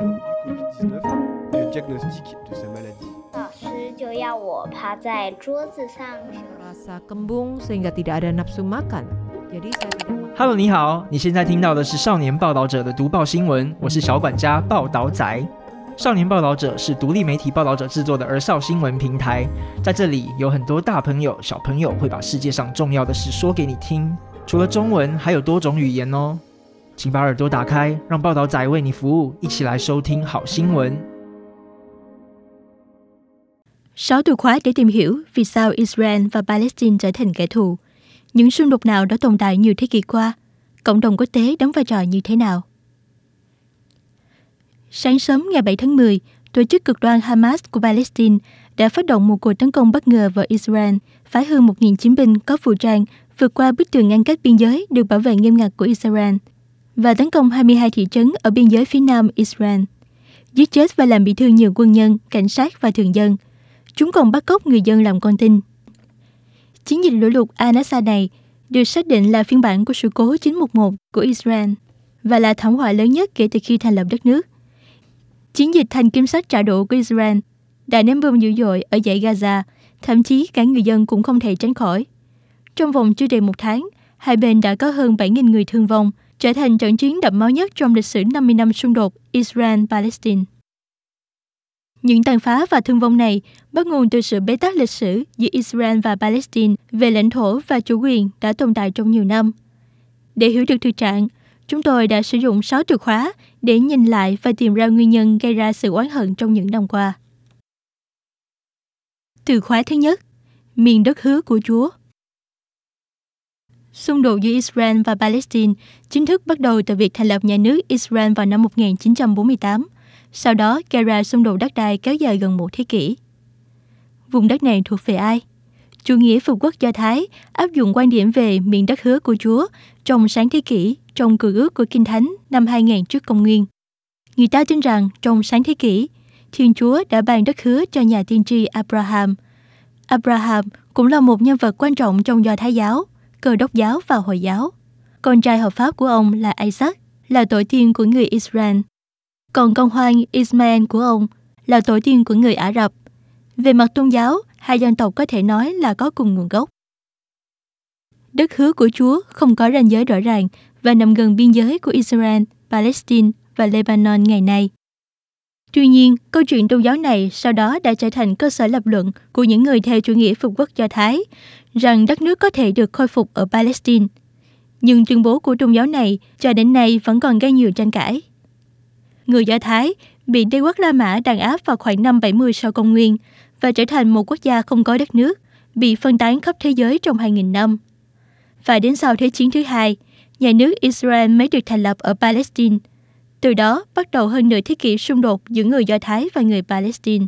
Covid-19 le diagnostic de sa maladie. 老师就要我趴在桌子上。Rasa kembung sehingga tidak ada nafsu makan. Jadi saya tidak makan. Hello， 你好，你现在听到的是少年报道者的读报新闻，我是小管家报道仔。少年报道者是独立媒体报道者制作的儿少新闻平台，在这里有很多大朋友、小朋友会把世界上重要的事说给你听，除了中文，还有多种语言哦。请把耳朵打开，让报道仔为你服务，一起来收听好新闻。6 từ khóa để tìm hiểu vì sao Israel và Palestine trở thành kẻ thù. Những xung đột nào đã tồn tại nhiều thế kỷ qua? Cộng đồng quốc tế đóng vai trò như thế nào? Sáng sớm ngày 7 tháng 10, tổ chức cực đoan Hamas của Palestine đã phát động một cuộc tấn công bất ngờ vào Israel, phá hư 1.000 chiến binh có vũ trang vượt qua bức tường ngăn cách biên giới được bảo vệ nghiêm ngặt của Israel và tấn công 22 thị trấn ở biên giới phía nam Israel, giết chết và làm bị thương nhiều quân nhân, cảnh sát và thường dân. Chúng còn bắt cóc người dân làm con tin. Chiến dịch lũ lụt Al-Aqsa này được xác định là phiên bản của sự cố 911 của Israel và là thảm họa lớn nhất kể từ khi thành lập đất nước. Chiến dịch thanh kiếm sách trả đũa của Israel đã ném bom dữ dội ở dãy Gaza, thậm chí cả người dân cũng không thể tránh khỏi. Trong vòng chưa đầy một tháng, hai bên đã có hơn 7.000 người thương vong, trở thành trận chiến đẫm máu nhất trong lịch sử 50 năm xung đột Israel-Palestine. Những tàn phá và thương vong này bắt nguồn từ sự bế tắc lịch sử giữa Israel và Palestine về lãnh thổ và chủ quyền đã tồn tại trong nhiều năm. Để hiểu được thực trạng, chúng tôi đã sử dụng 6 từ khóa để nhìn lại và tìm ra nguyên nhân gây ra sự oán hận trong những năm qua. Từ khóa thứ nhất, miền đất hứa của Chúa. Xung đột giữa Israel và Palestine chính thức bắt đầu từ việc thành lập nhà nước Israel vào năm 1948, sau đó gây ra xung đột đất đai kéo dài gần một thế kỷ. Vùng đất này thuộc về ai? Chủ nghĩa phục quốc Do Thái áp dụng quan điểm về miền đất hứa của Chúa trong sáng thế kỷ trong Cựu ước của Kinh Thánh năm 2000 trước Công nguyên. Người ta tin rằng trong sáng thế kỷ, Thiên Chúa đã ban đất hứa cho nhà tiên tri Abraham. Abraham cũng là một nhân vật quan trọng trong Do Thái giáo, Cơ đốc giáo và Hồi giáo. Con trai hợp pháp của ông là Isaac, là tổ tiên của người Israel. Còn con hoang Ismael của ông là tổ tiên của người Ả Rập. Về mặt tôn giáo, hai dân tộc có thể nói là có cùng nguồn gốc. Đất hứa của Chúa không có ranh giới rõ ràng và nằm gần biên giới của Israel, Palestine và Lebanon ngày nay. Tuy nhiên, câu chuyện tôn giáo này sau đó đã trở thành cơ sở lập luận của những người theo chủ nghĩa phục quốc Do Thái, rằng đất nước có thể được khôi phục ở Palestine. Nhưng tuyên bố của tôn giáo này cho đến nay vẫn còn gây nhiều tranh cãi. Người Do Thái bị đế quốc La Mã đàn áp vào khoảng năm 70 sau Công nguyên và trở thành một quốc gia không có đất nước, bị phân tán khắp thế giới trong 2.000 năm. Và đến sau Thế chiến thứ hai, nhà nước Israel mới được thành lập ở Palestine. Từ đó bắt đầu hơn nửa thế kỷ xung đột giữa người Do Thái và người Palestine.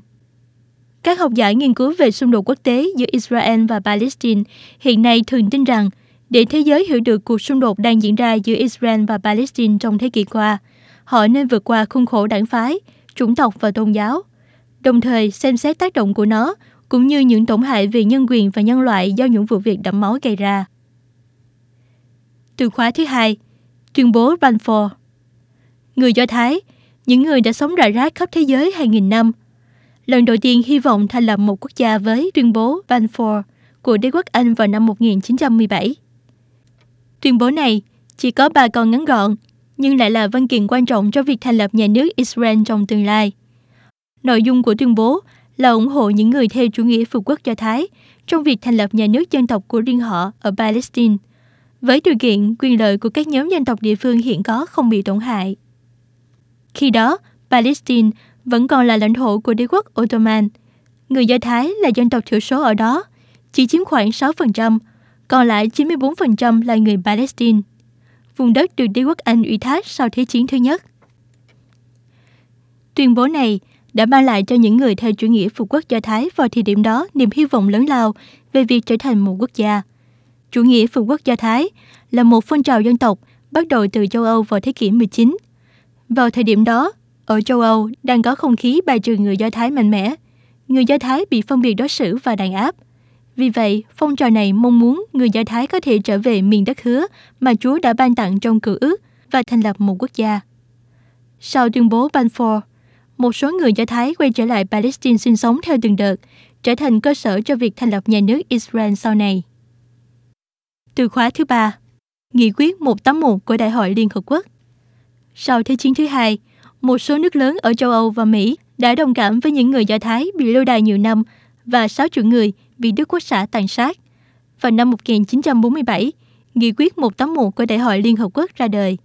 Các học giả nghiên cứu về xung đột quốc tế giữa Israel và Palestine hiện nay thường tin rằng để thế giới hiểu được cuộc xung đột đang diễn ra giữa Israel và Palestine trong thế kỷ qua, họ nên vượt qua khuôn khổ đảng phái, chủng tộc và tôn giáo, đồng thời xem xét tác động của nó cũng như những tổn hại về nhân quyền và nhân loại do những vụ việc đẫm máu gây ra. Từ khóa thứ hai, tuyên bố Balfour. Người Do Thái, những người đã sống rải rác khắp thế giới 2.000 năm, lần đầu tiên hy vọng thành lập một quốc gia với tuyên bố Balfour của đế quốc Anh vào năm 1917. Tuyên bố này chỉ có 3 con ngắn gọn, nhưng lại là văn kiện quan trọng cho việc thành lập nhà nước Israel trong tương lai. Nội dung của tuyên bố là ủng hộ những người theo chủ nghĩa phục quốc Do Thái trong việc thành lập nhà nước dân tộc của riêng họ ở Palestine, với điều kiện quyền lợi của các nhóm dân tộc địa phương hiện có không bị tổn hại. Khi đó, Palestine vẫn còn là lãnh thổ của đế quốc Ottoman. Người Do Thái là dân tộc thiểu số ở đó, chỉ chiếm khoảng 6%, còn lại 94% là người Palestine. Vùng đất được đế quốc Anh ủy thác sau Thế chiến thứ nhất. Tuyên bố này đã mang lại cho những người theo chủ nghĩa phục quốc Do Thái vào thời điểm đó niềm hy vọng lớn lao về việc trở thành một quốc gia. Chủ nghĩa phục quốc Do Thái là một phong trào dân tộc bắt đầu từ châu Âu vào thế kỷ 19. Vào thời điểm đó, ở châu Âu đang có không khí bài trừ người Do Thái mạnh mẽ. Người Do Thái bị phân biệt đối xử và đàn áp. Vì vậy, phong trào này mong muốn người Do Thái có thể trở về miền đất hứa mà Chúa đã ban tặng trong Cựu ước và thành lập một quốc gia. Sau tuyên bố Balfour, một số người Do Thái quay trở lại Palestine sinh sống theo từng đợt, trở thành cơ sở cho việc thành lập nhà nước Israel sau này. Từ khóa thứ 3, Nghị quyết 181 của Đại hội Liên Hợp Quốc. Sau Thế chiến thứ 2, một số nước lớn ở châu Âu và Mỹ đã đồng cảm với những người Do Thái bị lưu đày nhiều năm và 6 triệu người bị Đức Quốc xã tàn sát. Vào năm 1947, Nghị quyết 181 của Đại hội Liên Hợp Quốc ra đời.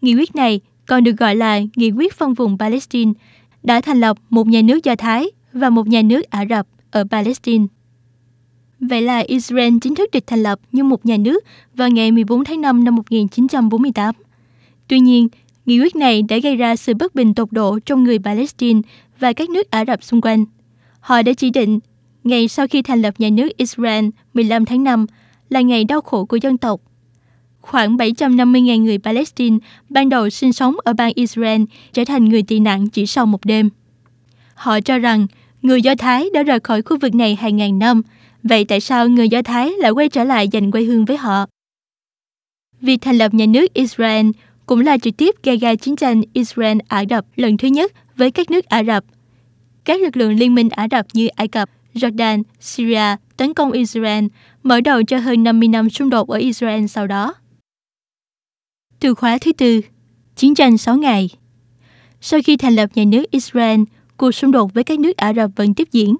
Nghị quyết này, còn được gọi là Nghị quyết phân vùng Palestine, đã thành lập một nhà nước Do Thái và một nhà nước Ả Rập ở Palestine. Vậy là Israel chính thức được thành lập như một nhà nước vào ngày 14 tháng 5 năm 1948. Tuy nhiên, nghị quyết này đã gây ra sự bất bình tột độ trong người Palestine và các nước Ả Rập xung quanh. Họ đã chỉ định ngày sau khi thành lập nhà nước Israel 15 tháng 5 là ngày đau khổ của dân tộc. Khoảng 750.000 người Palestine ban đầu sinh sống ở bang Israel trở thành người tị nạn chỉ sau một đêm. Họ cho rằng người Do Thái đã rời khỏi khu vực này hàng ngàn năm, vậy tại sao người Do Thái lại quay trở lại giành quê hương với họ? Việc thành lập nhà nước Israel cũng là trực tiếp gây ra chiến tranh Israel-Ả Rập lần thứ nhất với các nước Ả Rập. Các lực lượng liên minh Ả Rập như Ai Cập, Jordan, Syria tấn công Israel, mở đầu cho hơn 50 năm xung đột ở Israel sau đó. Từ khóa thứ 4, chiến tranh 6 ngày. Sau khi thành lập nhà nước Israel, cuộc xung đột với các nước Ả Rập vẫn tiếp diễn.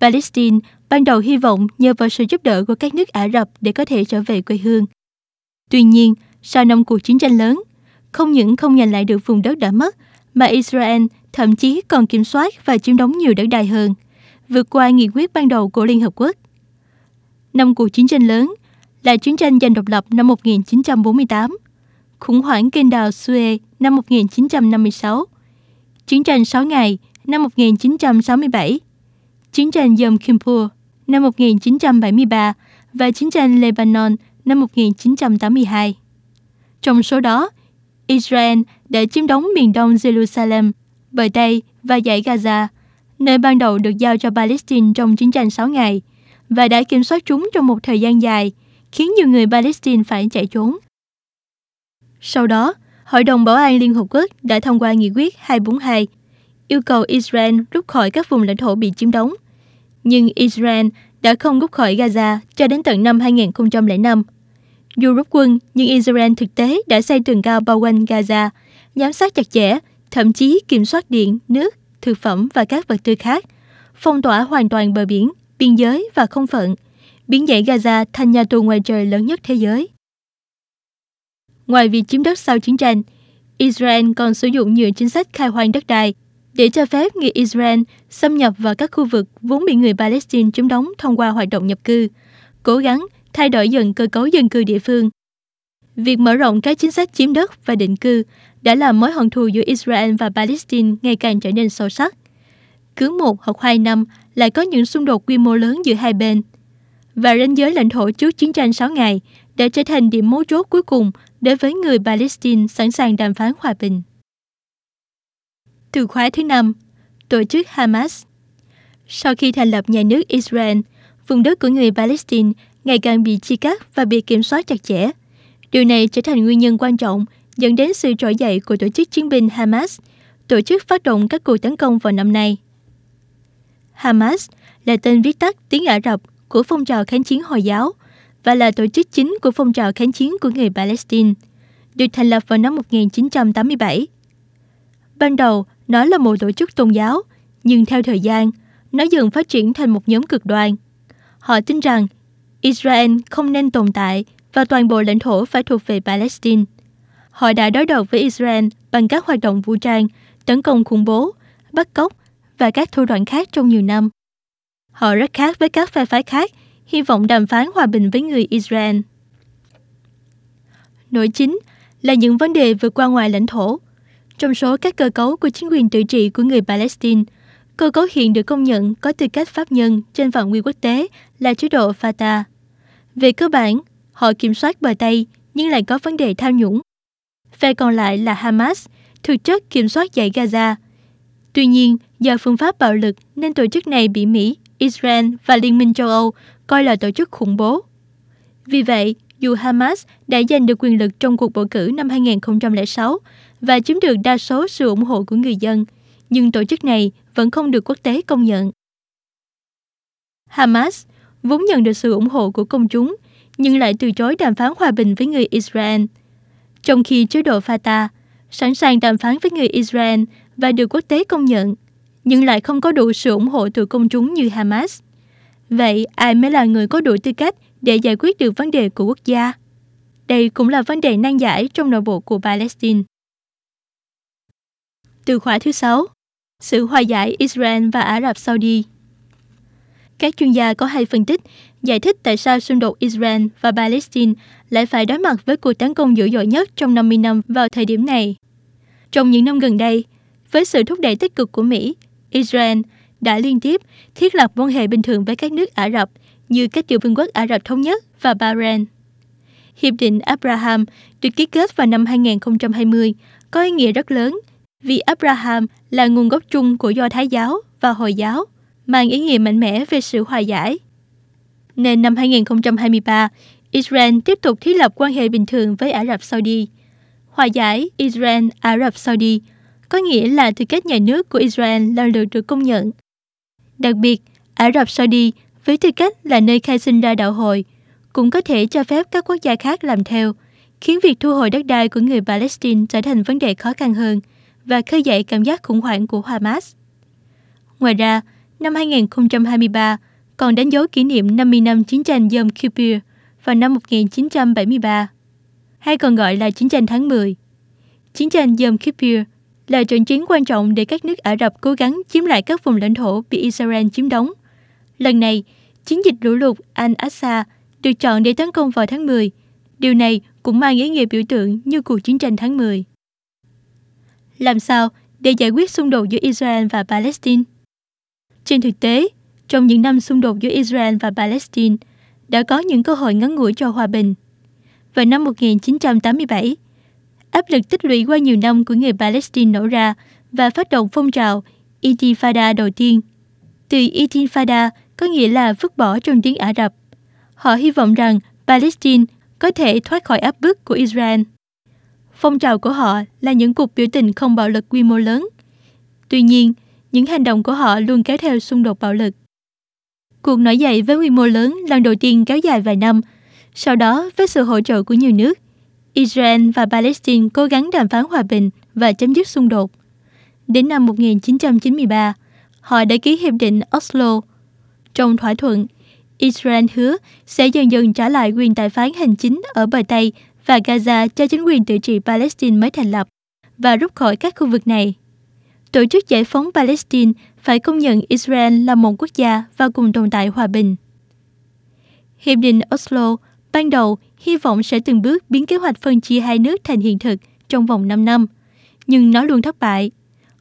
Palestine ban đầu hy vọng nhờ vào sự giúp đỡ của các nước Ả Rập để có thể trở về quê hương. Tuy nhiên, sau 5 cuộc chiến tranh lớn, không những không giành lại được vùng đất đã mất, mà Israel thậm chí còn kiểm soát và chiếm đóng nhiều đất đai hơn, vượt qua nghị quyết ban đầu của Liên Hợp Quốc. 5 cuộc chiến tranh lớn là chiến tranh giành độc lập năm 1948, khủng hoảng kênh đào Suez năm 1956, chiến tranh 6 ngày năm 1967, chiến tranh Yom Kippur năm 1973 và chiến tranh Lebanon năm 1982. Trong số đó, Israel đã chiếm đóng miền đông Jerusalem, bờ Tây và dãy Gaza, nơi ban đầu được giao cho Palestine trong chiến tranh 6 ngày, và đã kiểm soát chúng trong một thời gian dài, khiến nhiều người Palestine phải chạy trốn. Sau đó, Hội đồng Bảo an Liên Hợp Quốc đã thông qua nghị quyết 242, yêu cầu Israel rút khỏi các vùng lãnh thổ bị chiếm đóng. Nhưng Israel đã không rút khỏi Gaza cho đến tận năm 2005. Dù rút quân, nhưng Israel thực tế đã xây tường cao bao quanh Gaza, giám sát chặt chẽ, thậm chí kiểm soát điện, nước, thực phẩm và các vật tư khác, phong tỏa hoàn toàn bờ biển, biên giới và không phận, biến dãy Gaza thành nhà tù ngoài trời lớn nhất thế giới. Ngoài việc chiếm đất sau chiến tranh, Israel còn sử dụng nhiều chính sách khai hoang đất đai để cho phép người Israel xâm nhập vào các khu vực vốn bị người Palestine chiếm đóng thông qua hoạt động nhập cư, cố gắng thay đổi dần cơ cấu dân cư địa phương. Việc mở rộng các chính sách chiếm đất và định cư đã làm mối hận thù giữa Israel và Palestine ngày càng trở nên sâu sắc. Cứ 1 hoặc 2 năm lại có những xung đột quy mô lớn giữa hai bên. Và ranh giới lãnh thổ trước chiến tranh 6 ngày đã trở thành điểm mấu chốt cuối cùng đối với người Palestine sẵn sàng đàm phán hòa bình. Từ khóa thứ 5, tổ chức Hamas. Sau khi thành lập nhà nước Israel, vùng đất của người Palestine ngày càng bị chia cắt và bị kiểm soát chặt chẽ. Điều này trở thành nguyên nhân quan trọng dẫn đến sự trỗi dậy của tổ chức chiến binh Hamas, tổ chức phát động các cuộc tấn công vào năm nay. Hamas là tên viết tắt tiếng Ả Rập của phong trào kháng chiến Hồi giáo và là tổ chức chính của phong trào kháng chiến của người Palestine, được thành lập vào năm 1987. Ban đầu, nó là một tổ chức tôn giáo, nhưng theo thời gian, nó dần phát triển thành một nhóm cực đoan. Họ tin rằng Israel không nên tồn tại và toàn bộ lãnh thổ phải thuộc về Palestine. Họ đã đối đầu với Israel bằng các hoạt động vũ trang, tấn công khủng bố, bắt cóc và các thủ đoạn khác trong nhiều năm. Họ rất khác với các phe phái khác, hy vọng đàm phán hòa bình với người Israel. Nỗi chính là những vấn đề vượt qua ngoài lãnh thổ. Trong số các cơ cấu của chính quyền tự trị của người Palestine, cơ cấu hiện được công nhận có tư cách pháp nhân trên phạm vi quốc tế là chế độ Fatah. Về cơ bản, họ kiểm soát bờ Tây nhưng lại có vấn đề tham nhũng. Phe còn lại là Hamas, thực chất kiểm soát dãy Gaza. Tuy nhiên, do phương pháp bạo lực nên tổ chức này bị Mỹ, Israel và Liên minh châu Âu coi là tổ chức khủng bố. Vì vậy, dù Hamas đã giành được quyền lực trong cuộc bầu cử năm 2006 và chiếm được đa số sự ủng hộ của người dân, nhưng tổ chức này vẫn không được quốc tế công nhận. Hamas vốn nhận được sự ủng hộ của công chúng, nhưng lại từ chối đàm phán hòa bình với người Israel, trong khi chế độ Fatah sẵn sàng đàm phán với người Israel và được quốc tế công nhận, nhưng lại không có đủ sự ủng hộ từ công chúng như Hamas. Vậy ai mới là người có đủ tư cách để giải quyết được vấn đề của quốc gia? Đây cũng là vấn đề nan giải trong nội bộ của Palestine. Từ khóa thứ 6, sự hòa giải Israel và Ả Rập Saudi. Các chuyên gia có hay phân tích, giải thích tại sao xung đột Israel và Palestine lại phải đối mặt với cuộc tấn công dữ dội nhất trong 50 năm vào thời điểm này. Trong những năm gần đây, với sự thúc đẩy tích cực của Mỹ, Israel đã liên tiếp thiết lập quan hệ bình thường với các nước Ả Rập như các tiểu vương quốc Ả Rập Thống Nhất và Bahrain. Hiệp định Abraham được ký kết vào năm 2020 có ý nghĩa rất lớn vì Abraham là nguồn gốc chung của Do Thái giáo và Hồi giáo, mang ý nghĩa mạnh mẽ về sự hòa giải. Nên năm 2023, Israel tiếp tục thiết lập quan hệ bình thường với Ả Rập Saudi. Hòa giải Israel-Ả Rập Saudi có nghĩa là tư cách nhà nước của Israel lần lượt được công nhận. Đặc biệt, Ả Rập Saudi với tư cách là nơi khai sinh ra đạo hồi, cũng có thể cho phép các quốc gia khác làm theo, khiến việc thu hồi đất đai của người Palestine trở thành vấn đề khó khăn hơn và khơi dậy cảm giác khủng hoảng của Hamas. Ngoài ra, năm 2023 còn đánh dấu kỷ niệm 50 năm chiến tranh Yom Kippur vào năm 1973, hay còn gọi là chiến tranh tháng 10. Chiến tranh Yom Kippur là trận chiến quan trọng để các nước Ả Rập cố gắng chiếm lại các vùng lãnh thổ bị Israel chiếm đóng. Lần này, chiến dịch lũ lụt Al-Aqsa được chọn để tấn công vào tháng 10. Điều này cũng mang ý nghĩa biểu tượng như cuộc chiến tranh tháng 10. Làm sao để giải quyết xung đột giữa Israel và Palestine? Trên thực tế, trong những năm xung đột giữa Israel và Palestine đã có những cơ hội ngắn ngủi cho hòa bình. Vào năm 1987, áp lực tích lũy qua nhiều năm của người Palestine nổ ra và phát động phong trào Intifada đầu tiên. Từ Intifada có nghĩa là vứt bỏ trong tiếng Ả Rập. Họ hy vọng rằng Palestine có thể thoát khỏi áp bức của Israel. Phong trào của họ là những cuộc biểu tình không bạo lực quy mô lớn. Tuy nhiên, những hành động của họ luôn kéo theo xung đột bạo lực. Cuộc nổi dậy với quy mô lớn lần đầu tiên kéo dài vài năm. Sau đó, với sự hỗ trợ của nhiều nước, Israel và Palestine cố gắng đàm phán hòa bình và chấm dứt xung đột. Đến năm 1993, họ đã ký Hiệp định Oslo. Trong thỏa thuận, Israel hứa sẽ dần dần trả lại quyền tài phán hành chính ở bờ Tây và Gaza cho chính quyền tự trị Palestine mới thành lập và rút khỏi các khu vực này. Tổ chức Giải phóng Palestine phải công nhận Israel là một quốc gia và cùng tồn tại hòa bình. Hiệp định Oslo ban đầu hy vọng sẽ từng bước biến kế hoạch phân chia hai nước thành hiện thực trong vòng 5 năm, nhưng nó luôn thất bại.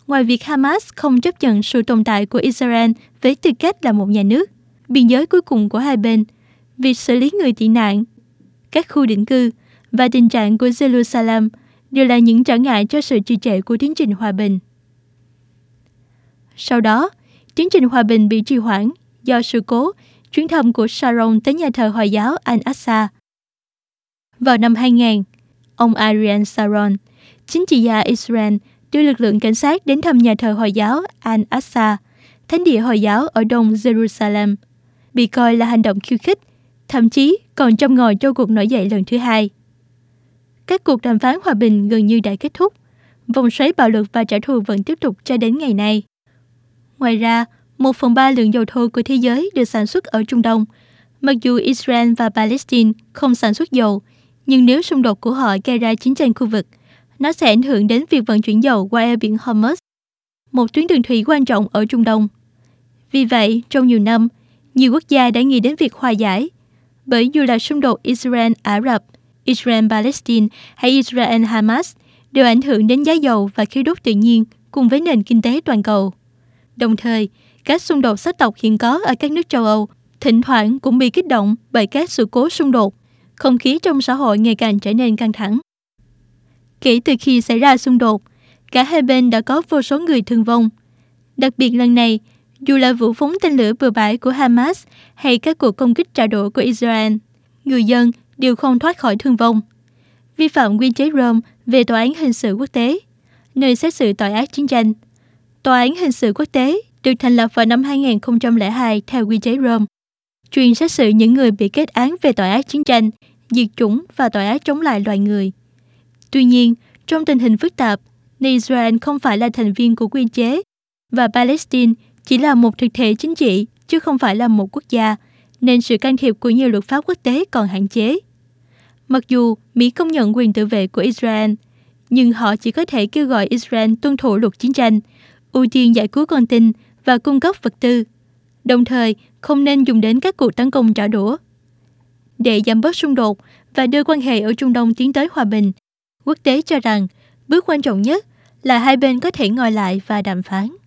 Ngoài việc Hamas không chấp nhận sự tồn tại của Israel với tư cách là một nhà nước, biên giới cuối cùng của hai bên, việc xử lý người tị nạn, các khu định cư và tình trạng của Jerusalem đều là những trở ngại cho sự trì trệ của tiến trình hòa bình. Sau đó, tiến trình hòa bình bị trì hoãn do sự cố chuyến thăm của Sharon tới nhà thờ Hồi giáo Al-Aqsa. Vào năm 2000, ông Ariel Sharon, chính trị gia Israel, đưa lực lượng cảnh sát đến thăm nhà thờ Hồi giáo Al-Aqsa, thánh địa Hồi giáo ở đông Jerusalem, bị coi là hành động khiêu khích, thậm chí còn châm ngòi cho cuộc nổi dậy lần thứ hai. Các cuộc đàm phán hòa bình gần như đã kết thúc, vòng xoáy bạo lực và trả thù vẫn tiếp tục cho đến ngày nay. Ngoài ra, 1/3 lượng dầu thô của thế giới được sản xuất ở Trung Đông. Mặc dù Israel và Palestine không sản xuất dầu, nhưng nếu xung đột của họ gây ra chiến tranh khu vực, nó sẽ ảnh hưởng đến việc vận chuyển dầu qua eo biển Hormuz, một tuyến đường thủy quan trọng ở Trung Đông. Vì vậy, trong nhiều năm, nhiều quốc gia đã nghĩ đến việc hòa giải, bởi dù là xung đột Israel-Ả Rập, Israel-Palestine hay Israel-Hamas đều ảnh hưởng đến giá dầu và khí đốt tự nhiên cùng với nền kinh tế toàn cầu. Đồng thời, các xung đột sắc tộc hiện có ở các nước châu Âu thỉnh thoảng cũng bị kích động bởi các sự cố xung đột, không khí trong xã hội ngày càng trở nên căng thẳng. Kể từ khi xảy ra xung đột, cả hai bên đã có vô số người thương vong. Đặc biệt lần này, dù là vụ phóng tên lửa bừa bãi của Hamas hay các cuộc công kích trả đũa của Israel, người dân đều không thoát khỏi thương vong. Vi phạm quy chế Rome về tòa án hình sự quốc tế nơi xét xử tội ác chiến tranh. Tòa án hình sự quốc tế được thành lập vào năm 2002 theo quy chế Rome, chuyên xét xử những người bị kết án về tội ác chiến tranh, diệt chủng và tội ác chống lại loài người. Tuy nhiên, trong tình hình phức tạp, Israel không phải là thành viên của quy chế và Palestine chỉ là một thực thể chính trị chứ không phải là một quốc gia, nên sự can thiệp của nhiều luật pháp quốc tế còn hạn chế. Mặc dù Mỹ công nhận quyền tự vệ của Israel, nhưng họ chỉ có thể kêu gọi Israel tuân thủ luật chiến tranh, ưu tiên giải cứu con tin và cung cấp vật tư, đồng thời không nên dùng đến các cuộc tấn công trả đũa. Để giảm bớt xung đột và đưa quan hệ ở Trung Đông tiến tới hòa bình, quốc tế cho rằng bước quan trọng nhất là hai bên có thể ngồi lại và đàm phán.